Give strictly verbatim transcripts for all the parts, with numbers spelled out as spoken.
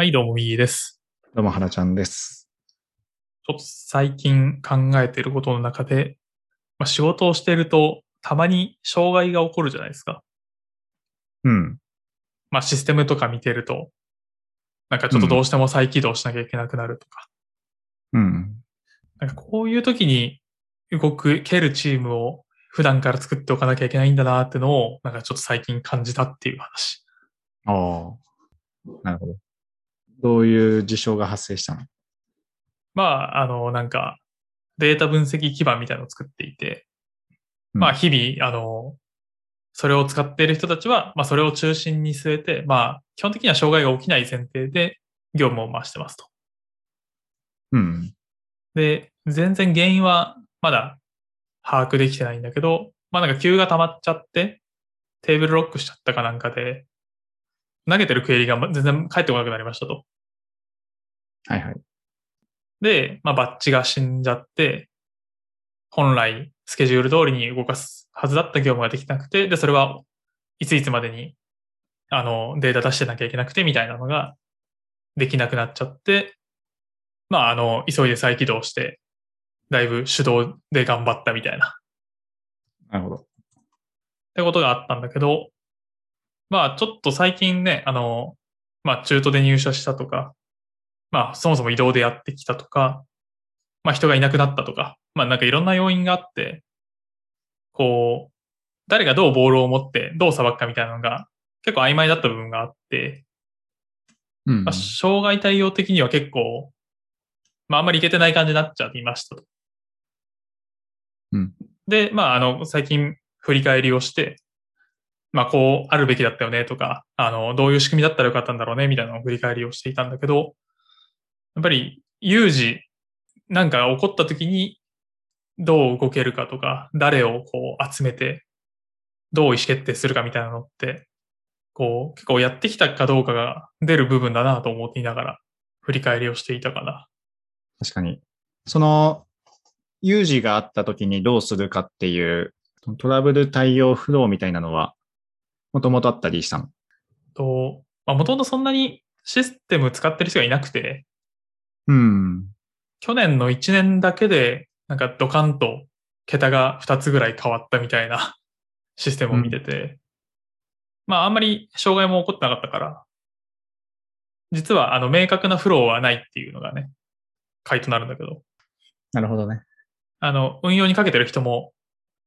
はい、どうもみーです。どうもはなちゃんです。ちょっと最近考えていることの中で、まあ、仕事をしているとたまに障害が起こるじゃないですか。うん。まあシステムとか見てると、なんかちょっとどうしても再起動しなきゃいけなくなるとか。うん。なんかこういう時に動く蹴るチームを普段から作っておかなきゃいけないんだなーってのを、なんかちょっと最近感じたっていう話。ああ。なるほど。どういう事象が発生したの？まあ、あの、なんか、データ分析基盤みたいなのを作っていて、うん、まあ、日々、あの、それを使っている人たちは、まあ、それを中心に据えて、まあ、基本的には障害が起きない前提で業務を回してますと。うん。で、全然原因はまだ把握できてないんだけど、まあ、なんか急が溜まっちゃって、テーブルロックしちゃったかなんかで、投げてるクエリが全然返ってこなくなりましたと。はいはい。で、まあ、バッチが死んじゃって、本来スケジュール通りに動かすはずだった業務ができなくて、で、それはいついつまでにあのデータ出してなきゃいけなくてみたいなのができなくなっちゃって、まあ、あの、急いで再起動して、だいぶ手動で頑張ったみたいな。なるほど。ってことがあったんだけど、まあちょっと最近ね、あの、まあ中途で入社したとか、まあそもそも移動でやってきたとか、まあ人がいなくなったとか、まあなんかいろんな要因があって、こう、誰がどうボールを持ってどうさばくかみたいなのが結構曖昧だった部分があって、うんまあ、障害対応的には結構、まああんまりいけてない感じになっちゃっていましたと。うん、で、まああの最近振り返りをして、まあこうあるべきだったよねとか、あの、どういう仕組みだったらよかったんだろうねみたいなのを振り返りをしていたんだけど、やっぱり有事なんか起こった時にどう動けるかとか、誰をこう集めてどう意思決定するかみたいなのって、こう結構やってきたかどうかが出る部分だなと思っていながら振り返りをしていたかな。確かに。その有事があった時にどうするかっていうトラブル対応フローみたいなのは、もともとあったりしたの？と、まあ、もともとそんなにシステム使ってる人がいなくて、うん。去年のいちねんだけで、なんかドカンと桁がふたつぐらい変わったみたいなシステムを見てて、うん、まああんまり障害も起こってなかったから、実はあの明確なフローはないっていうのがね、回となるんだけど。なるほどね。あの、運用にかけてる人も、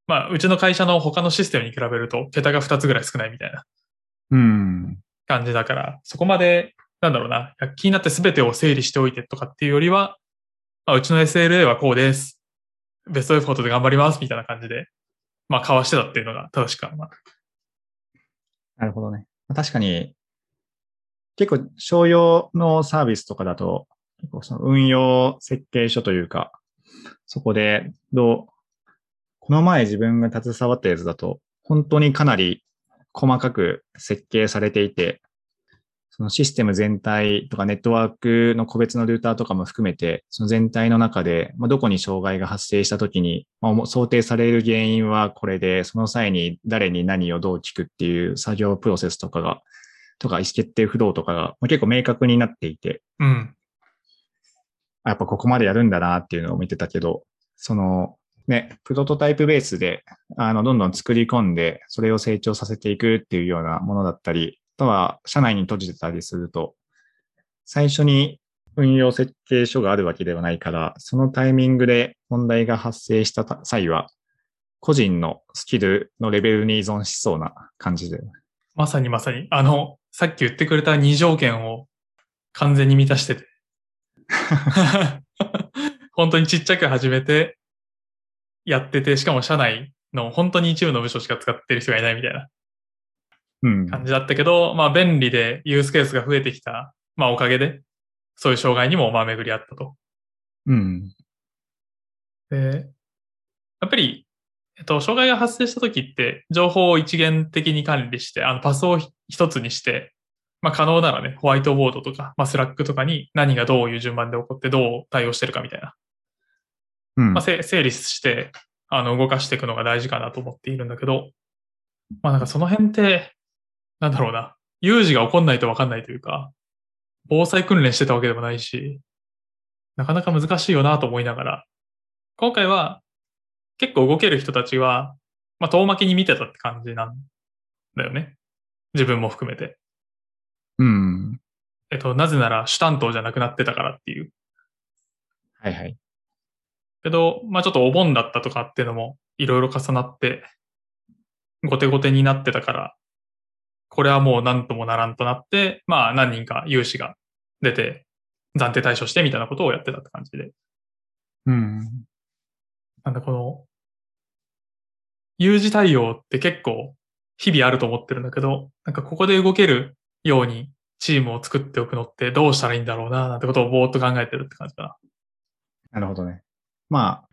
まあ、うちの会社の他のシステムに比べると、桁がふたつぐらい少ないみたいな感じだから、うん、そこまで、なんだろうな、気になって全てを整理しておいてとかっていうよりは、まあ、うちの エスエルエー はこうです。ベストエフォートで頑張ります、みたいな感じで、まあ、交わしてたっていうのが正しかな。なるほどね。確かに、結構、商用のサービスとかだと、結構その運用設計書というか、そこでどう、この前自分が携わったやつだと、本当にかなり細かく設計されていて、そのシステム全体とかネットワークの個別のルーターとかも含めて、その全体の中で、まあ、どこに障害が発生したときに、まあ、想定される原因はこれで、その際に誰に何をどう聞くっていう作業プロセスとかが、とか意思決定フローとかが結構明確になっていて、うん、やっぱここまでやるんだなっていうのを見てたけど、その、ね、プロトタイプベースで、あの、どんどん作り込んで、それを成長させていくっていうようなものだったり、あとは、社内に閉じてたりすると、最初に運用設計書があるわけではないから、そのタイミングで問題が発生した際は、個人のスキルのレベルに依存しそうな感じで。まさにまさに、あの、さっき言ってくれたに条件を完全に満たしてて。本当にちっちゃく始めて、やってて、しかも社内の本当に一部の部署しか使ってる人がいないみたいな感じだったけど、うん、まあ便利でユースケースが増えてきた、まあおかげで、そういう障害にもまあ巡り合ったと。うん。で、やっぱり、えっと、障害が発生した時って、情報を一元的に管理して、あのパスを一つにして、まあ可能ならね、ホワイトボードとか、まあスラックとかに何がどういう順番で起こってどう対応してるかみたいな。うんまあ、整理してあの動かしていくのが大事かなと思っているんだけど、まあなんかその辺って、なんだろうな、有事が起こんないと分かんないというか、防災訓練してたわけでもないし、なかなか難しいよなと思いながら、今回は結構動ける人たちは、まあ、遠巻きに見てたって感じなんだよね。自分も含めて。うん。えっと、なぜなら主担当じゃなくなってたからっていう。はいはい。けど、まあちょっとお盆だったとかっていうのもいろいろ重なって、後手後手になってたから、これはもう何ともならんとなって、まあ何人か有志が出て、暫定対処してみたいなことをやってたって感じで。うん。なんだこの、有事対応って結構日々あると思ってるんだけど、なんかここで動けるようにチームを作っておくのってどうしたらいいんだろうな、なんてことをぼーっと考えてるって感じかな。なるほどね。まあ、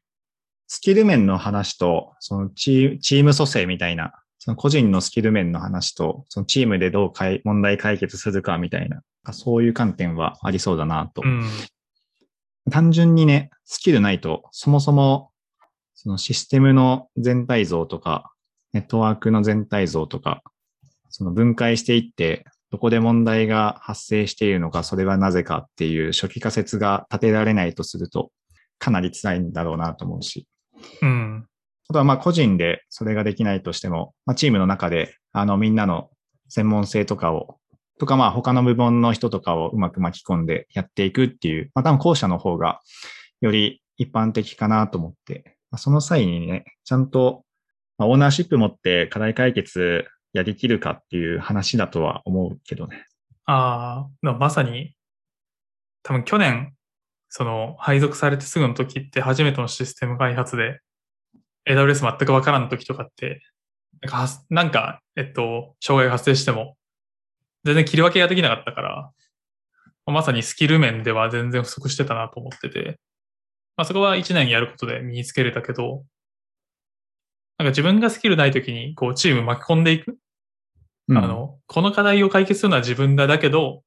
スキル面の話と、そのチー、チーム組成みたいな、その個人のスキル面の話と、そのチームでどうかい問題解決するかみたいな、そういう観点はありそうだなと。うん、単純にね、スキルないと、そもそもそのシステムの全体像とか、ネットワークの全体像とか、その分解していって、どこで問題が発生しているのか、それはなぜかっていう初期仮説が立てられないとすると、かなり辛いんだろうなと思うし。うん。あとはまあ個人でそれができないとしても、まあ、チームの中であのみんなの専門性とかを、とかまあ他の部門の人とかをうまく巻き込んでやっていくっていう、まあ多分後者の方がより一般的かなと思って、その際にね、ちゃんとオーナーシップ持って課題解決やりきるかっていう話だとは思うけどね。ああ、まさに多分去年、その配属されてすぐの時って初めてのシステム開発で エーダブリューエス 全くわからん時とかってなんか、なんかえっと障害が発生しても全然切り分けができなかったから、まさにスキル面では全然不足してたなと思ってて、まあ、そこはいちねんやることで身につけれたけど、なんか自分がスキルない時にこうチーム巻き込んでいく、うん、あのこの課題を解決するのは自分だだけど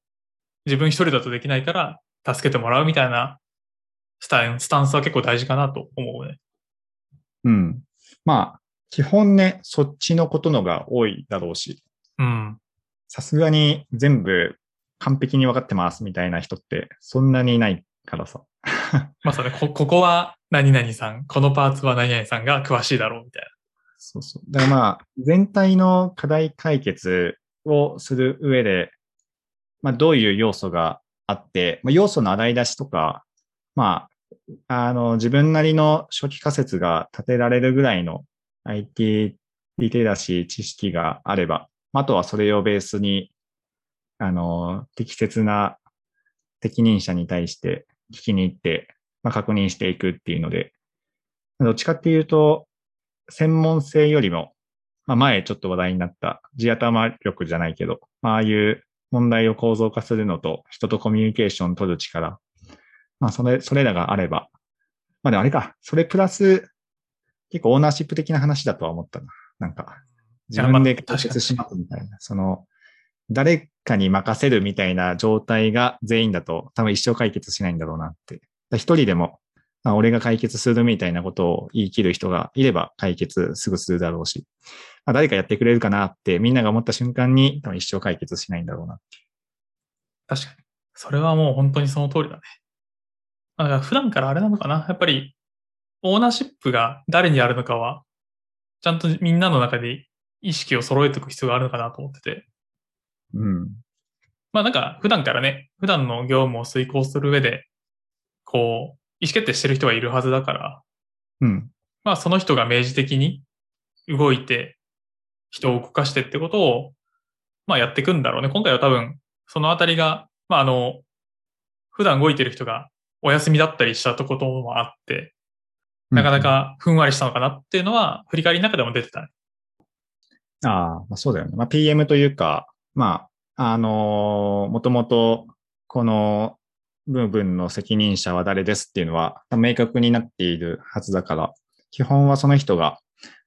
自分一人だとできないから助けてもらうみたいなスタ、スタンスは結構大事かなと思うね。うん。まあ、基本ね、そっちのことのが多いだろうし。うん。さすがに全部完璧に分かってますみたいな人ってそんなにいないからさ。まさに、こ、ここは何々さん、このパーツは何々さんが詳しいだろうみたいな。そうそう。だからまあ、全体の課題解決をする上で、まあ、どういう要素があって、まあ、要素の洗い出しとか、まあ、あの、自分なりの初期仮説が立てられるぐらいの アイティー リテラシー知識があれば、あとはそれをベースに、あの、適切な適任者に対して聞きに行って、まあ、確認していくっていうので、どっちかっていうと、専門性よりも、まあ、前ちょっと話題になった、地頭力じゃないけど、まあ、ああいう、問題を構造化するのと、人とコミュニケーションを取る力。まあ、それ、それらがあれば。まあ、でもあれか。それプラス、結構オーナーシップ的な話だとは思ったな。なんか、自分で解決しますみたいな。その、誰かに任せるみたいな状態が全員だと、多分一生解決しないんだろうなって。一人でも、まあ、俺が解決するみたいなことを言い切る人がいれば解決すぐするだろうし、まあ、誰かやってくれるかなってみんなが思った瞬間に多分一生解決しないんだろうなって。確かに。それはもう本当にその通りだね。だから普段からあれなのかな。やっぱりオーナーシップが誰にあるのかは、ちゃんとみんなの中で意識を揃えておく必要があるのかなと思ってて。うん。まあなんか普段からね、普段の業務を遂行する上で、こう、意思決定してる人がいるはずだから、うん、まあその人が明示的に動いて人を動かしてってことをまあやっていくんだろうね。今回は多分そのあたりがまああの普段動いてる人がお休みだったりしたとこともあって、なかなかふんわりしたのかなっていうのは、うん、振り返りの中でも出てたね。ああ、まあそうだよね。まあ ピーエム というか、まああのー、もともとこの部分の責任者は誰ですっていうのは明確になっているはずだから、基本はその人が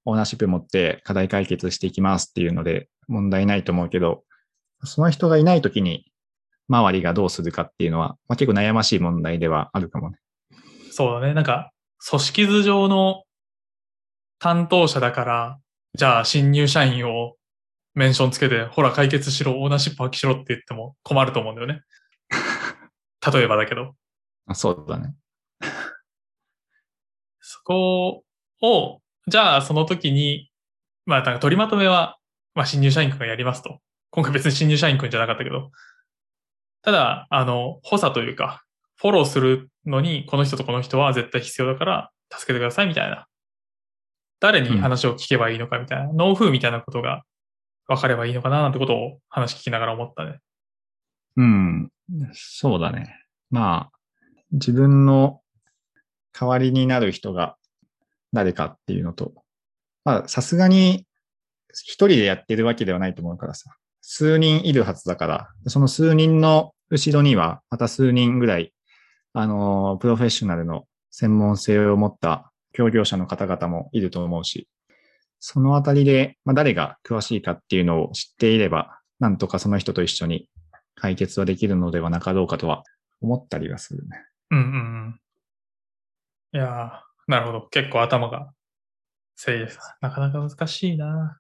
オーナーシップ持って課題解決していきますっていうので問題ないと思うけど、その人がいないときに周りがどうするかっていうのは、まあ、結構悩ましい問題ではあるかもね。そうだね。なんか組織図上の担当者だから、じゃあ新入社員をメンションつけて、ほら解決しろ、オーナーシップ発揮しろって言っても困ると思うんだよね。例えばだけど。あ、そうだね。そこを、じゃあその時に、まあなんか取りまとめは、まあ新入社員君がやりますと。今回別に新入社員君じゃなかったけど。ただ、あの、補佐というか、フォローするのに、この人とこの人は絶対必要だから、助けてくださいみたいな。誰に話を聞けばいいのかみたいな、うん、農夫みたいなことが分かればいいのかななんてことを話聞きながら思ったね。うん、そうだね。まあ、自分の代わりになる人が誰かっていうのと、まあ、さすがに一人でやってるわけではないと思うからさ、数人いるはずだから、その数人の後ろには、また数人ぐらい、あの、プロフェッショナルの専門性を持った協業者の方々もいると思うし、そのあたりで、まあ、誰が詳しいかっていうのを知っていれば、なんとかその人と一緒に解決はできるのではなかろうかとは思ったりはするね。うんうん。いやー、なるほど。結構頭が整理です。なかなか難しいな。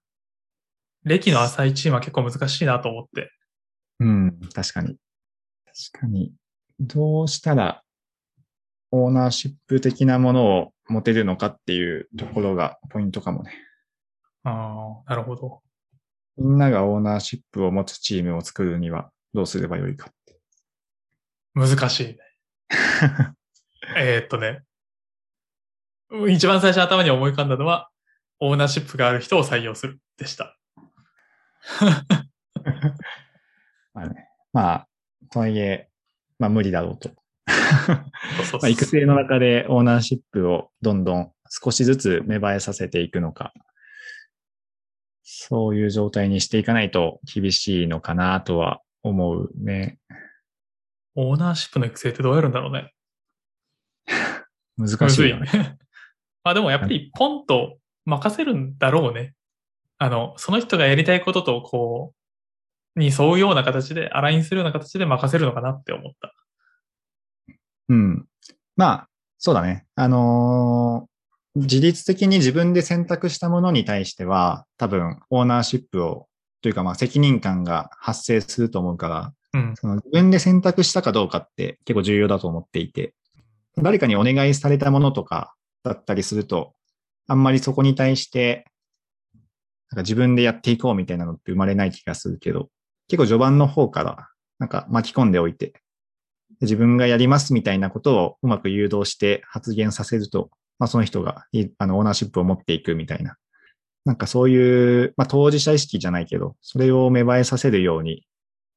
歴の浅いチームは結構難しいなと思って。うん、確かに。確かに。どうしたらオーナーシップ的なものを持てるのかっていうところがポイントかもね。ああ、なるほど。みんながオーナーシップを持つチームを作るにはどうすればよいかって。難しいね。えっとね。一番最初頭に思い浮かんだのは、オーナーシップがある人を採用するでした。まあね。まあ、とはいえ、まあ無理だろうと。まあ育成の中でオーナーシップをどんどん少しずつ芽生えさせていくのか、そういう状態にしていかないと厳しいのかなとは思うね。オーナーシップの育成ってどうやるんだろうね。難しいよね。まあでもやっぱりポンと任せるんだろうね。あの、その人がやりたいこととこう、に沿うような形で、アラインするような形で任せるのかなって思った。うん。まあ、そうだね。あのー、自律的に自分で選択したものに対しては、多分、オーナーシップを、というか、まあ、責任感が発生すると思うから、うん、その自分で選択したかどうかって結構重要だと思っていて、誰かにお願いされたものとかだったりすると、あんまりそこに対して、なんか自分でやっていこうみたいなのって生まれない気がするけど、結構序盤の方から、なんか巻き込んでおいて、自分がやりますみたいなことをうまく誘導して発言させると、まあ、その人があのオーナーシップを持っていくみたいな。なんかそういう、まあ、当事者意識じゃないけど、それを芽生えさせるように、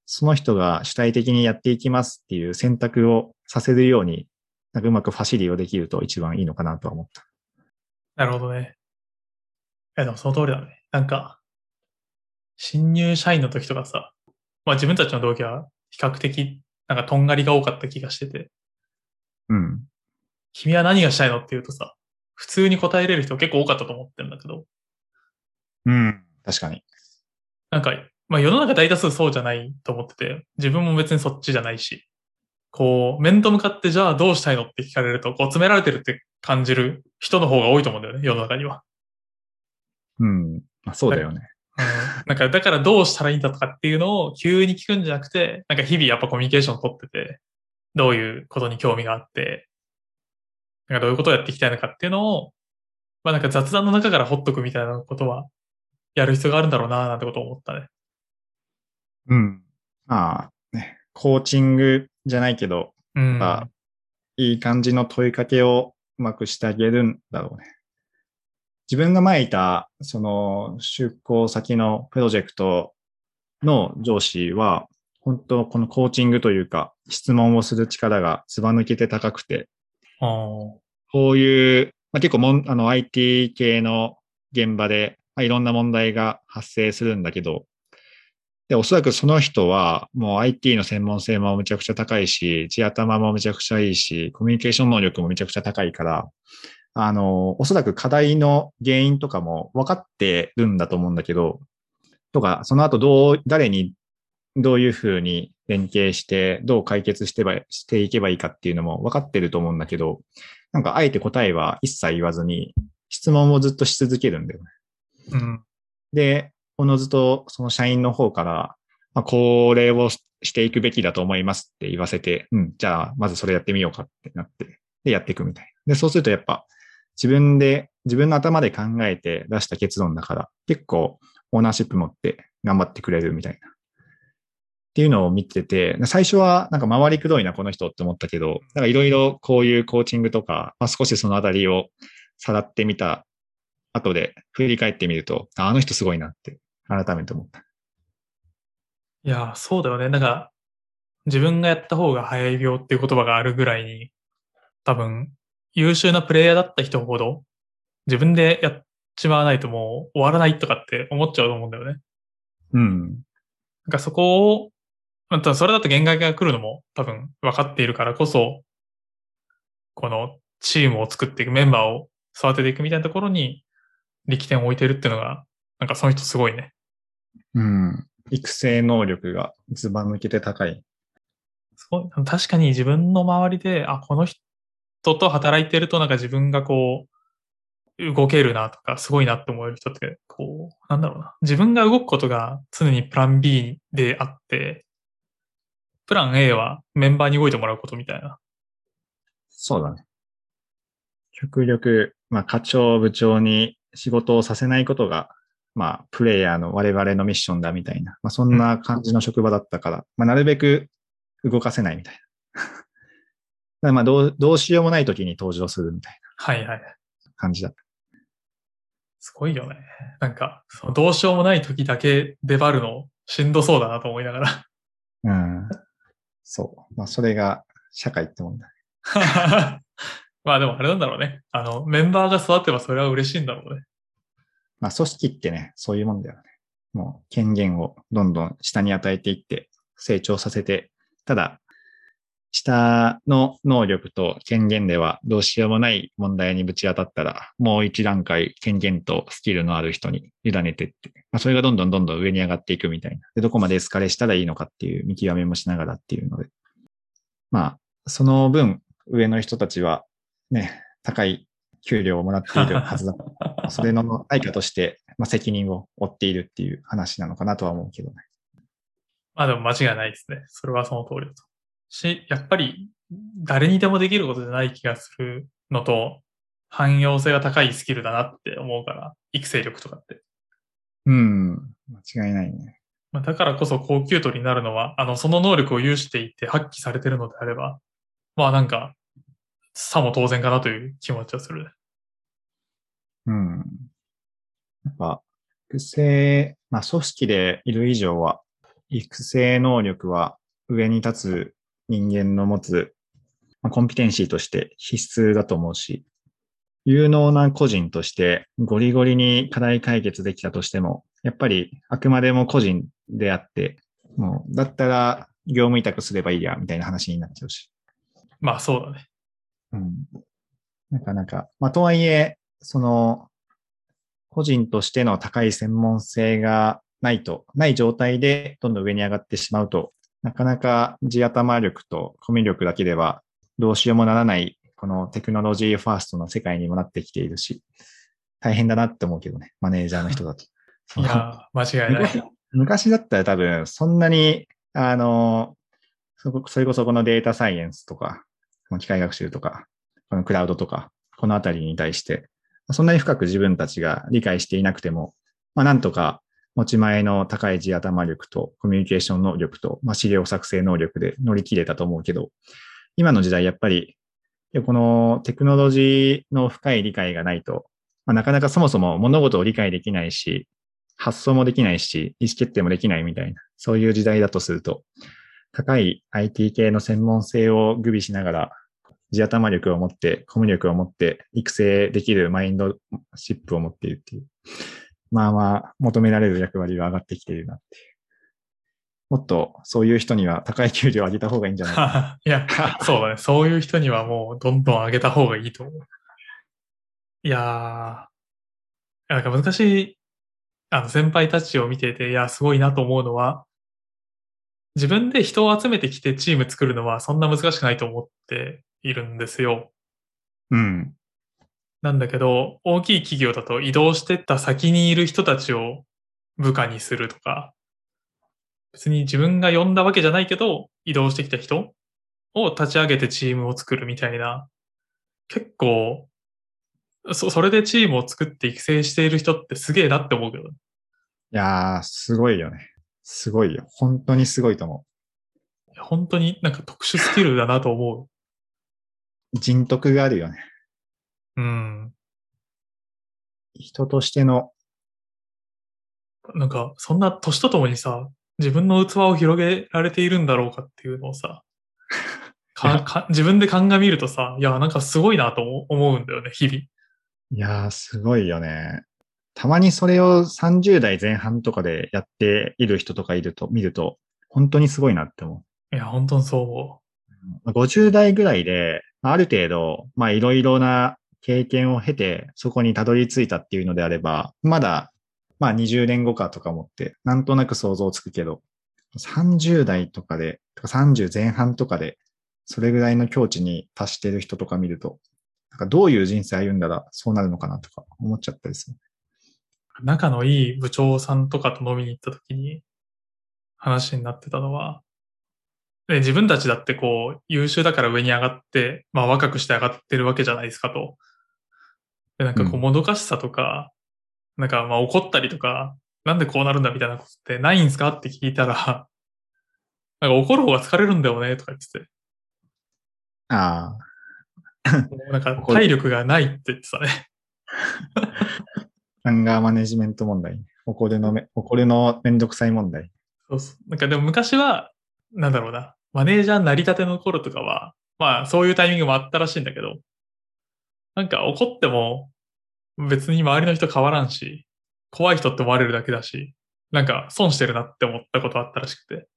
その人が主体的にやっていきますっていう選択をさせるように、なんかうまくファシリをできると一番いいのかなとは思った。なるほどね。いやでもその通りだね。なんか、新入社員の時とかさ、まあ自分たちの同期は比較的、なんかとんがりが多かった気がしてて。うん。君は何がしたいのって言うとさ、普通に答えれる人結構多かったと思ってるんだけど。うん、確かに。なんか、まあ世の中大多数そうじゃないと思ってて、自分も別にそっちじゃないし、こう、面と向かってじゃあどうしたいのって聞かれると、こう詰められてるって感じる人の方が多いと思うんだよね、世の中には。うん。まあ、そうだよね。なんか、だからどうしたらいいんだとかっていうのを急に聞くんじゃなくて、なんか日々やっぱコミュニケーション取ってて、どういうことに興味があって、なんかどういうことをやっていきたいのかっていうのを、まあなんか雑談の中からほっとくみたいなことは、やる必要があるんだろうな、なんてことを思ったね。うん。まあ、ね、コーチングじゃないけど、うん、まあ、いい感じの問いかけをうまくしてあげるんだろうね。自分が前いた、その、出向先のプロジェクトの上司は、本当、このコーチングというか、質問をする力がずば抜けて高くて、あ、こういう、まあ、結構もあの アイティー 系の現場で、まあ、いろんな問題が発生するんだけど、で、おそらくその人は、もう アイティー の専門性もめちゃくちゃ高いし、地頭もめちゃくちゃいいし、コミュニケーション能力もめちゃくちゃ高いから、あの、おそらく課題の原因とかも分かってるんだと思うんだけど、とか、その後どう、誰にどういうふうに連携して、どう解決してば、していけばいいかっていうのも分かってると思うんだけど、なんかあえて答えは一切言わずに、質問をずっとし続けるんだよね。うん。で、おのずとその社員の方から、まあ、これをしていくべきだと思いますって言わせて、うん、じゃあまずそれやってみようかってなって、でやっていくみたいな。で、そうするとやっぱ自分で、自分の頭で考えて出した結論だから、結構オーナーシップ持って頑張ってくれるみたいな。っていうのを見てて、最初はなんか回りくどいなこの人って思ったけど、なんかいろいろこういうコーチングとか、まあ、少しそのあたりをさらってみた後で振り返ってみると、あ、あの人すごいなって改めて思った。いや、そうだよね。なんか自分がやった方が早い病っていう言葉があるぐらいに、多分優秀なプレイヤーだった人ほど自分でやっちまわないともう終わらないとかって思っちゃうと思うんだよね。うん。なんかそこをそれだと限界が来るのも多分分かっているからこそ、このチームを作っていく、メンバーを育てていくみたいなところに力点を置いてるっていうのが、なんかその人すごいね。うん。育成能力がずば抜けて高い。すごい。確かに自分の周りで、あ、この人と働いてるとなんか自分がこう、動けるなとか、すごいなって思える人って、こう、なんだろうな。自分が動くことが常にプラン B であって、プラン A はメンバーに動いてもらうことみたいな。そうだね。極力、まあ、課長部長に仕事をさせないことが、まあ、プレイヤーの我々のミッションだみたいな、まあ、そんな感じの職場だったから、うん、まあ、なるべく動かせないみたいな。だからまあどう、どうしようもない時に登場するみたいな。はいはい。感じだった。すごいよね。なんか、そのどうしようもない時だけ出張るのしんどそうだなと思いながら。うん。そう。まあ、それが社会ってもんだね。まあ、でもあれなんだろうね。あの、メンバーが育てばそれは嬉しいんだろうね。まあ、組織ってね、そういうもんだよね。もう、権限をどんどん下に与えていって、成長させて、ただ、下の能力と権限ではどうしようもない問題にぶち当たったら、もう一段階権限とスキルのある人に委ねてって、まあ、それがどんどんどんどん上に上がっていくみたいな。で、どこまでエスカレしたらいいのかっていう見極めもしながらっていうので。まあ、その分、上の人たちはね、高い給料をもらっているはずだ。それの対価として、まあ、責任を負っているっていう話なのかなとは思うけどね。まあでも間違いないですね。それはその通りだと。し、やっぱり誰にでもできることじゃない気がするのと、汎用性が高いスキルだなって思うから、育成力とかって。うん、間違いないね。だからこそ高給取りになるのは、あの、その能力を有していて発揮されてるのであれば、まあなんか、さも当然かなという気持ちはするね。うん。やっぱ、育成、まあ組織でいる以上は、育成能力は上に立つ、人間の持つコンピテンシーとして必須だと思うし、有能な個人としてゴリゴリに課題解決できたとしても、やっぱりあくまでも個人であって、もうだったら業務委託すればいいやみたいな話になっちゃうし。まあそうだね。うん。なかなか、まあとはいえ、その個人としての高い専門性がないと、ない状態でどんどん上に上がってしまうと、なかなか地頭力とコミュ力だけではどうしようもならないこのテクノロジーファーストの世界にもなってきているし、大変だなって思うけどね、マネージャーの人だと。いや、間違いない。昔だったら多分そんなに、あの、それこそこのデータサイエンスとか、機械学習とか、このクラウドとか、このあたりに対して、そんなに深く自分たちが理解していなくても、まあなんとか、持ち前の高い地頭力とコミュニケーション能力と、まあ、資料作成能力で乗り切れたと思うけど、今の時代やっぱりこのテクノロジーの深い理解がないと、まあ、なかなかそもそも物事を理解できないし、発想もできないし、意思決定もできないみたいな、そういう時代だとすると、高い アイティー 系の専門性を具備しながら、地頭力を持って、コミュ力を持って、育成できるマインドシップを持っているっていう。まあまあ、求められる役割が上がってきているなっていう。もっと、そういう人には高い給料を上げた方がいいんじゃないか。いや、そうだね。そういう人にはもう、どんどん上げた方がいいと思う。いやー、なんか難しい、あの、先輩たちを見ていて、いや、すごいなと思うのは、自分で人を集めてきてチーム作るのは、そんな難しくないと思っているんですよ。うん。なんだけど、大きい企業だと移動してった先にいる人たちを部下にするとか、別に自分が呼んだわけじゃないけど、移動してきた人を立ち上げてチームを作るみたいな、結構、そ、それでチームを作って育成している人ってすげえなって思うけど。いやー、すごいよね。すごいよ。本当にすごいと思う。いや本当になんか特殊スキルだなと思う。人徳があるよね。うん。人としての。なんか、そんな年とともにさ、自分の器を広げられているんだろうかっていうのをさ、かか自分で鑑みるとさ、いや、なんかすごいなと思うんだよね、日々。いやー、すごいよね。たまにそれをさんじゅうだいぜんはんとかでやっている人とかいると、見ると、本当にすごいなって思う。いや、本当にそう思う。ごじゅうだいぐらいで、ある程度、まあ、いろいろな経験を経て、そこにたどり着いたっていうのであれば、まだ、まあにじゅうねんごかとか思って、なんとなく想像つくけど、さんじゅうだいとかで、さんじゅうぜんはんとかで、それぐらいの境地に達してる人とか見ると、なんかどういう人生歩んだらそうなるのかなとか思っちゃったりする。仲のいい部長さんとかと飲みに行った時に話になってたのは、で自分たちだってこう優秀だから上に上がって、まあ若くして上がってるわけじゃないですかと。でなんかこうもどかしさとか、うんなんかまあ怒ったりとか、なんでこうなるんだみたいなことってないんすかって聞いたら、なんか怒る方が疲れるんだよねとか言ってて。ああ。なんか体力がないって言ってたね。アンガーマネジメント問題。怒るのめ、怒るのめんどくさい問題。そうそう。なんかでも昔は、なんだろうな、マネージャー成り立ての頃とかは、まあそういうタイミングもあったらしいんだけど、なんか怒っても、別に周りの人変わらんし、怖い人って思われるだけだし、なんか損してるなって思ったことあったらしくて。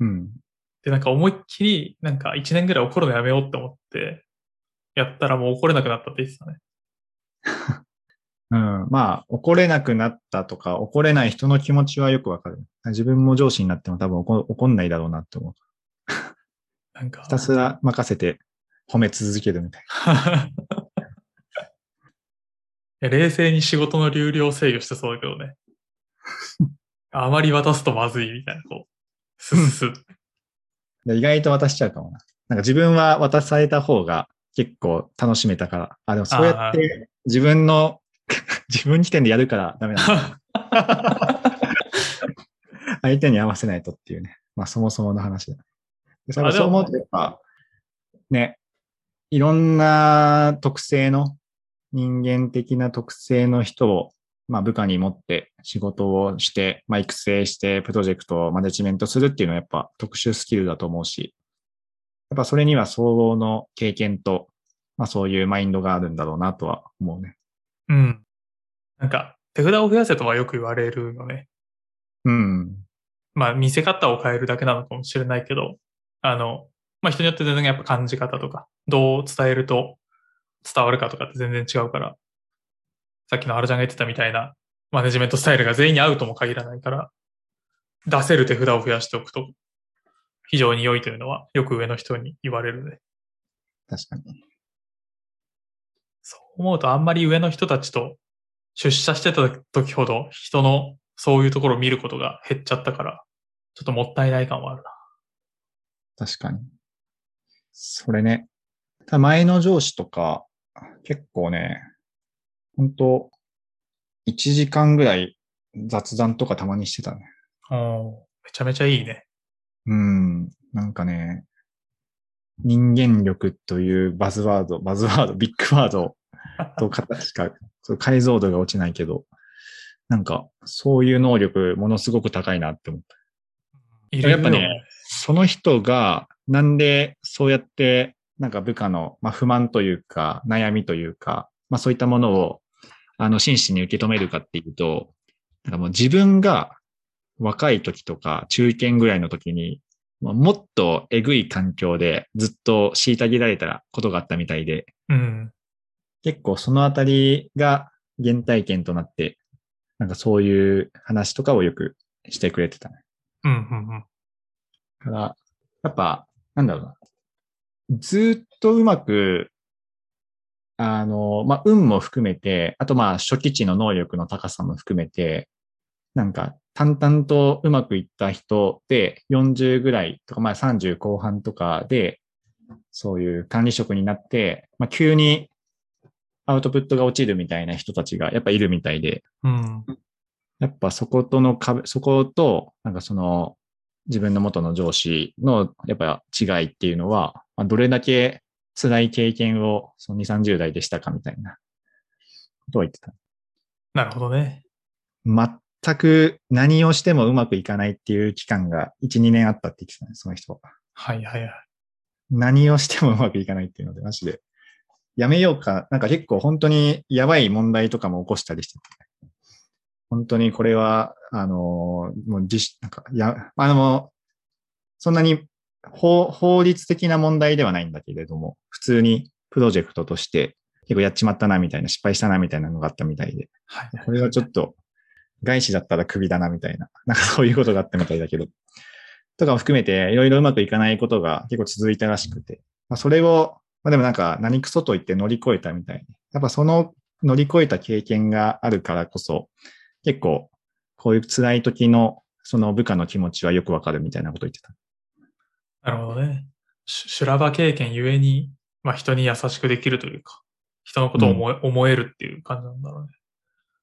うん。で、なんか思いっきり、なんか一年ぐらい怒るのやめようって思って、やったらもう怒れなくなったって言ってたね。うん。まあ、怒れなくなったとか、怒れない人の気持ちはよくわかる。自分も上司になっても多分怒、怒んないだろうなって思う。なんか。ひたすら任せて褒め続けるみたいな。冷静に仕事の流量制御してそうだけどね。あまり渡すとまずいみたいな、こう。ススス。意外と渡しちゃうかもな。なんか自分は渡された方が結構楽しめたから。あ、でもそうやって自分の、自分起点でやるからダメなんだ。相手に合わせないとっていうね。まあそもそもの話だ。そう思うとやっぱ、ね、いろんな特性の、人間的な特性の人を、まあ、部下に持って仕事をして、まあ、育成してプロジェクトをマネジメントするっていうのはやっぱ特殊スキルだと思うし、やっぱそれには相応の経験と、まあ、そういうマインドがあるんだろうなとは思うね。うん。なんか手札を増やせとはよく言われるよね。うん。まあ見せ方を変えるだけなのかもしれないけど、あの、まあ人によって全然やっぱ感じ方とか、どう伝えると、伝わるかとかって全然違うから、さっきの原ちゃんが言ってたみたいなマネジメントスタイルが全員に合うとも限らないから、出せる手札を増やしておくと非常に良いというのはよく上の人に言われるね。確かに。そう思うとあんまり上の人たちと出社してた時ほど人のそういうところを見ることが減っちゃったから、ちょっともったいない感はあるな。確かに。それね。前の上司とか、結構ね、ほんと、いちじかんぐらい雑談とかたまにしてたね。おー、めちゃめちゃいいね。うん、なんかね、人間力というバズワード、バズワード、ビッグワードと形しか、解像度が落ちないけど、なんか、そういう能力、ものすごく高いなって思った。いるよね。やっぱね、その人が、なんでそうやって、なんか部下の、まあ、不満というか悩みというか、まあ、そういったものをあの真摯に受け止めるかっていうと、なんかもう自分が若い時とか中堅ぐらいの時に、まあ、もっとえぐい環境でずっと虐げられたことがあったみたいで、うん、結構そのあたりが原体験となって、なんかそういう話とかをよくしてくれてたね。うんうんうん。だからやっぱなんだろうな。ずっとうまく、あの、まあ、運も含めて、あとまあ、初期値の能力の高さも含めて、なんか、淡々とうまくいった人でよんじゅうぐらいとか、まあさんじゅう後半とかで、そういう管理職になって、まあ、急にアウトプットが落ちるみたいな人たちがやっぱいるみたいで、うん、やっぱそことの壁、そこと、なんかその自分の元の上司のやっぱ違いっていうのは、まあ、どれだけ辛い経験をそのに、さんじゅう代でしたかみたいなことを言ってた。なるほどね。ま全く何をしてもうまくいかないっていう期間がいち、にねんあったって言ってたね、その人は。はいはいはい。何をしてもうまくいかないっていうので、マジで。やめようか。なんか結構本当にやばい問題とかも起こしたりしてて。本当にこれは、あの、もう自主、なんか、や、あの、そんなに法、法律的な問題ではないんだけれども、普通にプロジェクトとして結構やっちまったなみたいな、失敗したなみたいなのがあったみたいで。はい。これはちょっと、外資だったらクビだなみたいな、なんかそういうことがあったみたいだけど、とかを含めていろいろうまくいかないことが結構続いたらしくて、まあ、それを、まあでもなんか何クソと言って乗り越えたみたいに、やっぱその乗り越えた経験があるからこそ、結構こういう辛い時のその部下の気持ちはよくわかるみたいなこと言ってた。なるほどね。修羅場経験ゆえに、まあ人に優しくできるというか、人のことを思え、うん、思えるっていう感じなんだろうね。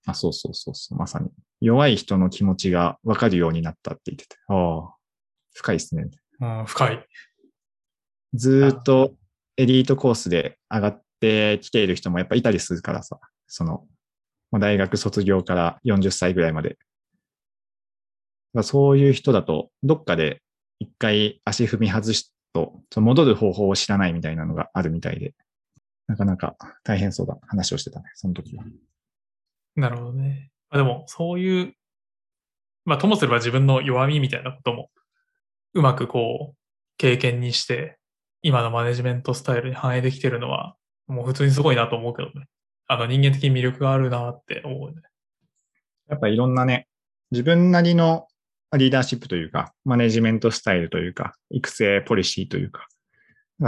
あ、そうそうそうそう、まさに。弱い人の気持ちが分かるようになったって言ってて。ああ、深いですね。うん、深い。ずっとエリートコースで上がってきている人もやっぱいたりするからさ。その、大学卒業からよんじゅっさいぐらいまで。そういう人だと、どっかで一回足踏み外すと、戻る方法を知らないみたいなのがあるみたいで、なかなか大変そうだ話をしてたね、その時は。なるほどね。でも、そういう、まあ、ともすれば自分の弱みみたいなことも、うまくこう、経験にして、今のマネジメントスタイルに反映できてるのは、もう普通にすごいなと思うけどね。あの、人間的に魅力があるなって思うね。やっぱいろんなね、自分なりのリーダーシップというか、マネジメントスタイルというか、育成ポリシーというか、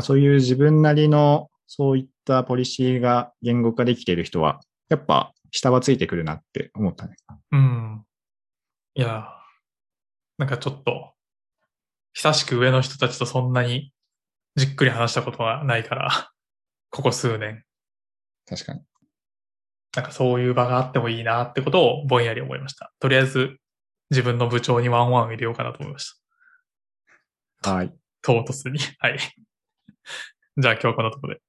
そういう自分なりの、そういったポリシーが言語化できている人は、やっぱ、下はついてくるなって思ったね。うん。いや、なんかちょっと、久しく上の人たちとそんなにじっくり話したことがないから、ここ数年。確かに。なんかそういう場があってもいいなってことをぼんやり思いました。とりあえず、自分の部長にワンワン入れようかなと思いました。はい。唐突に。はい。じゃあ今日はこのところで。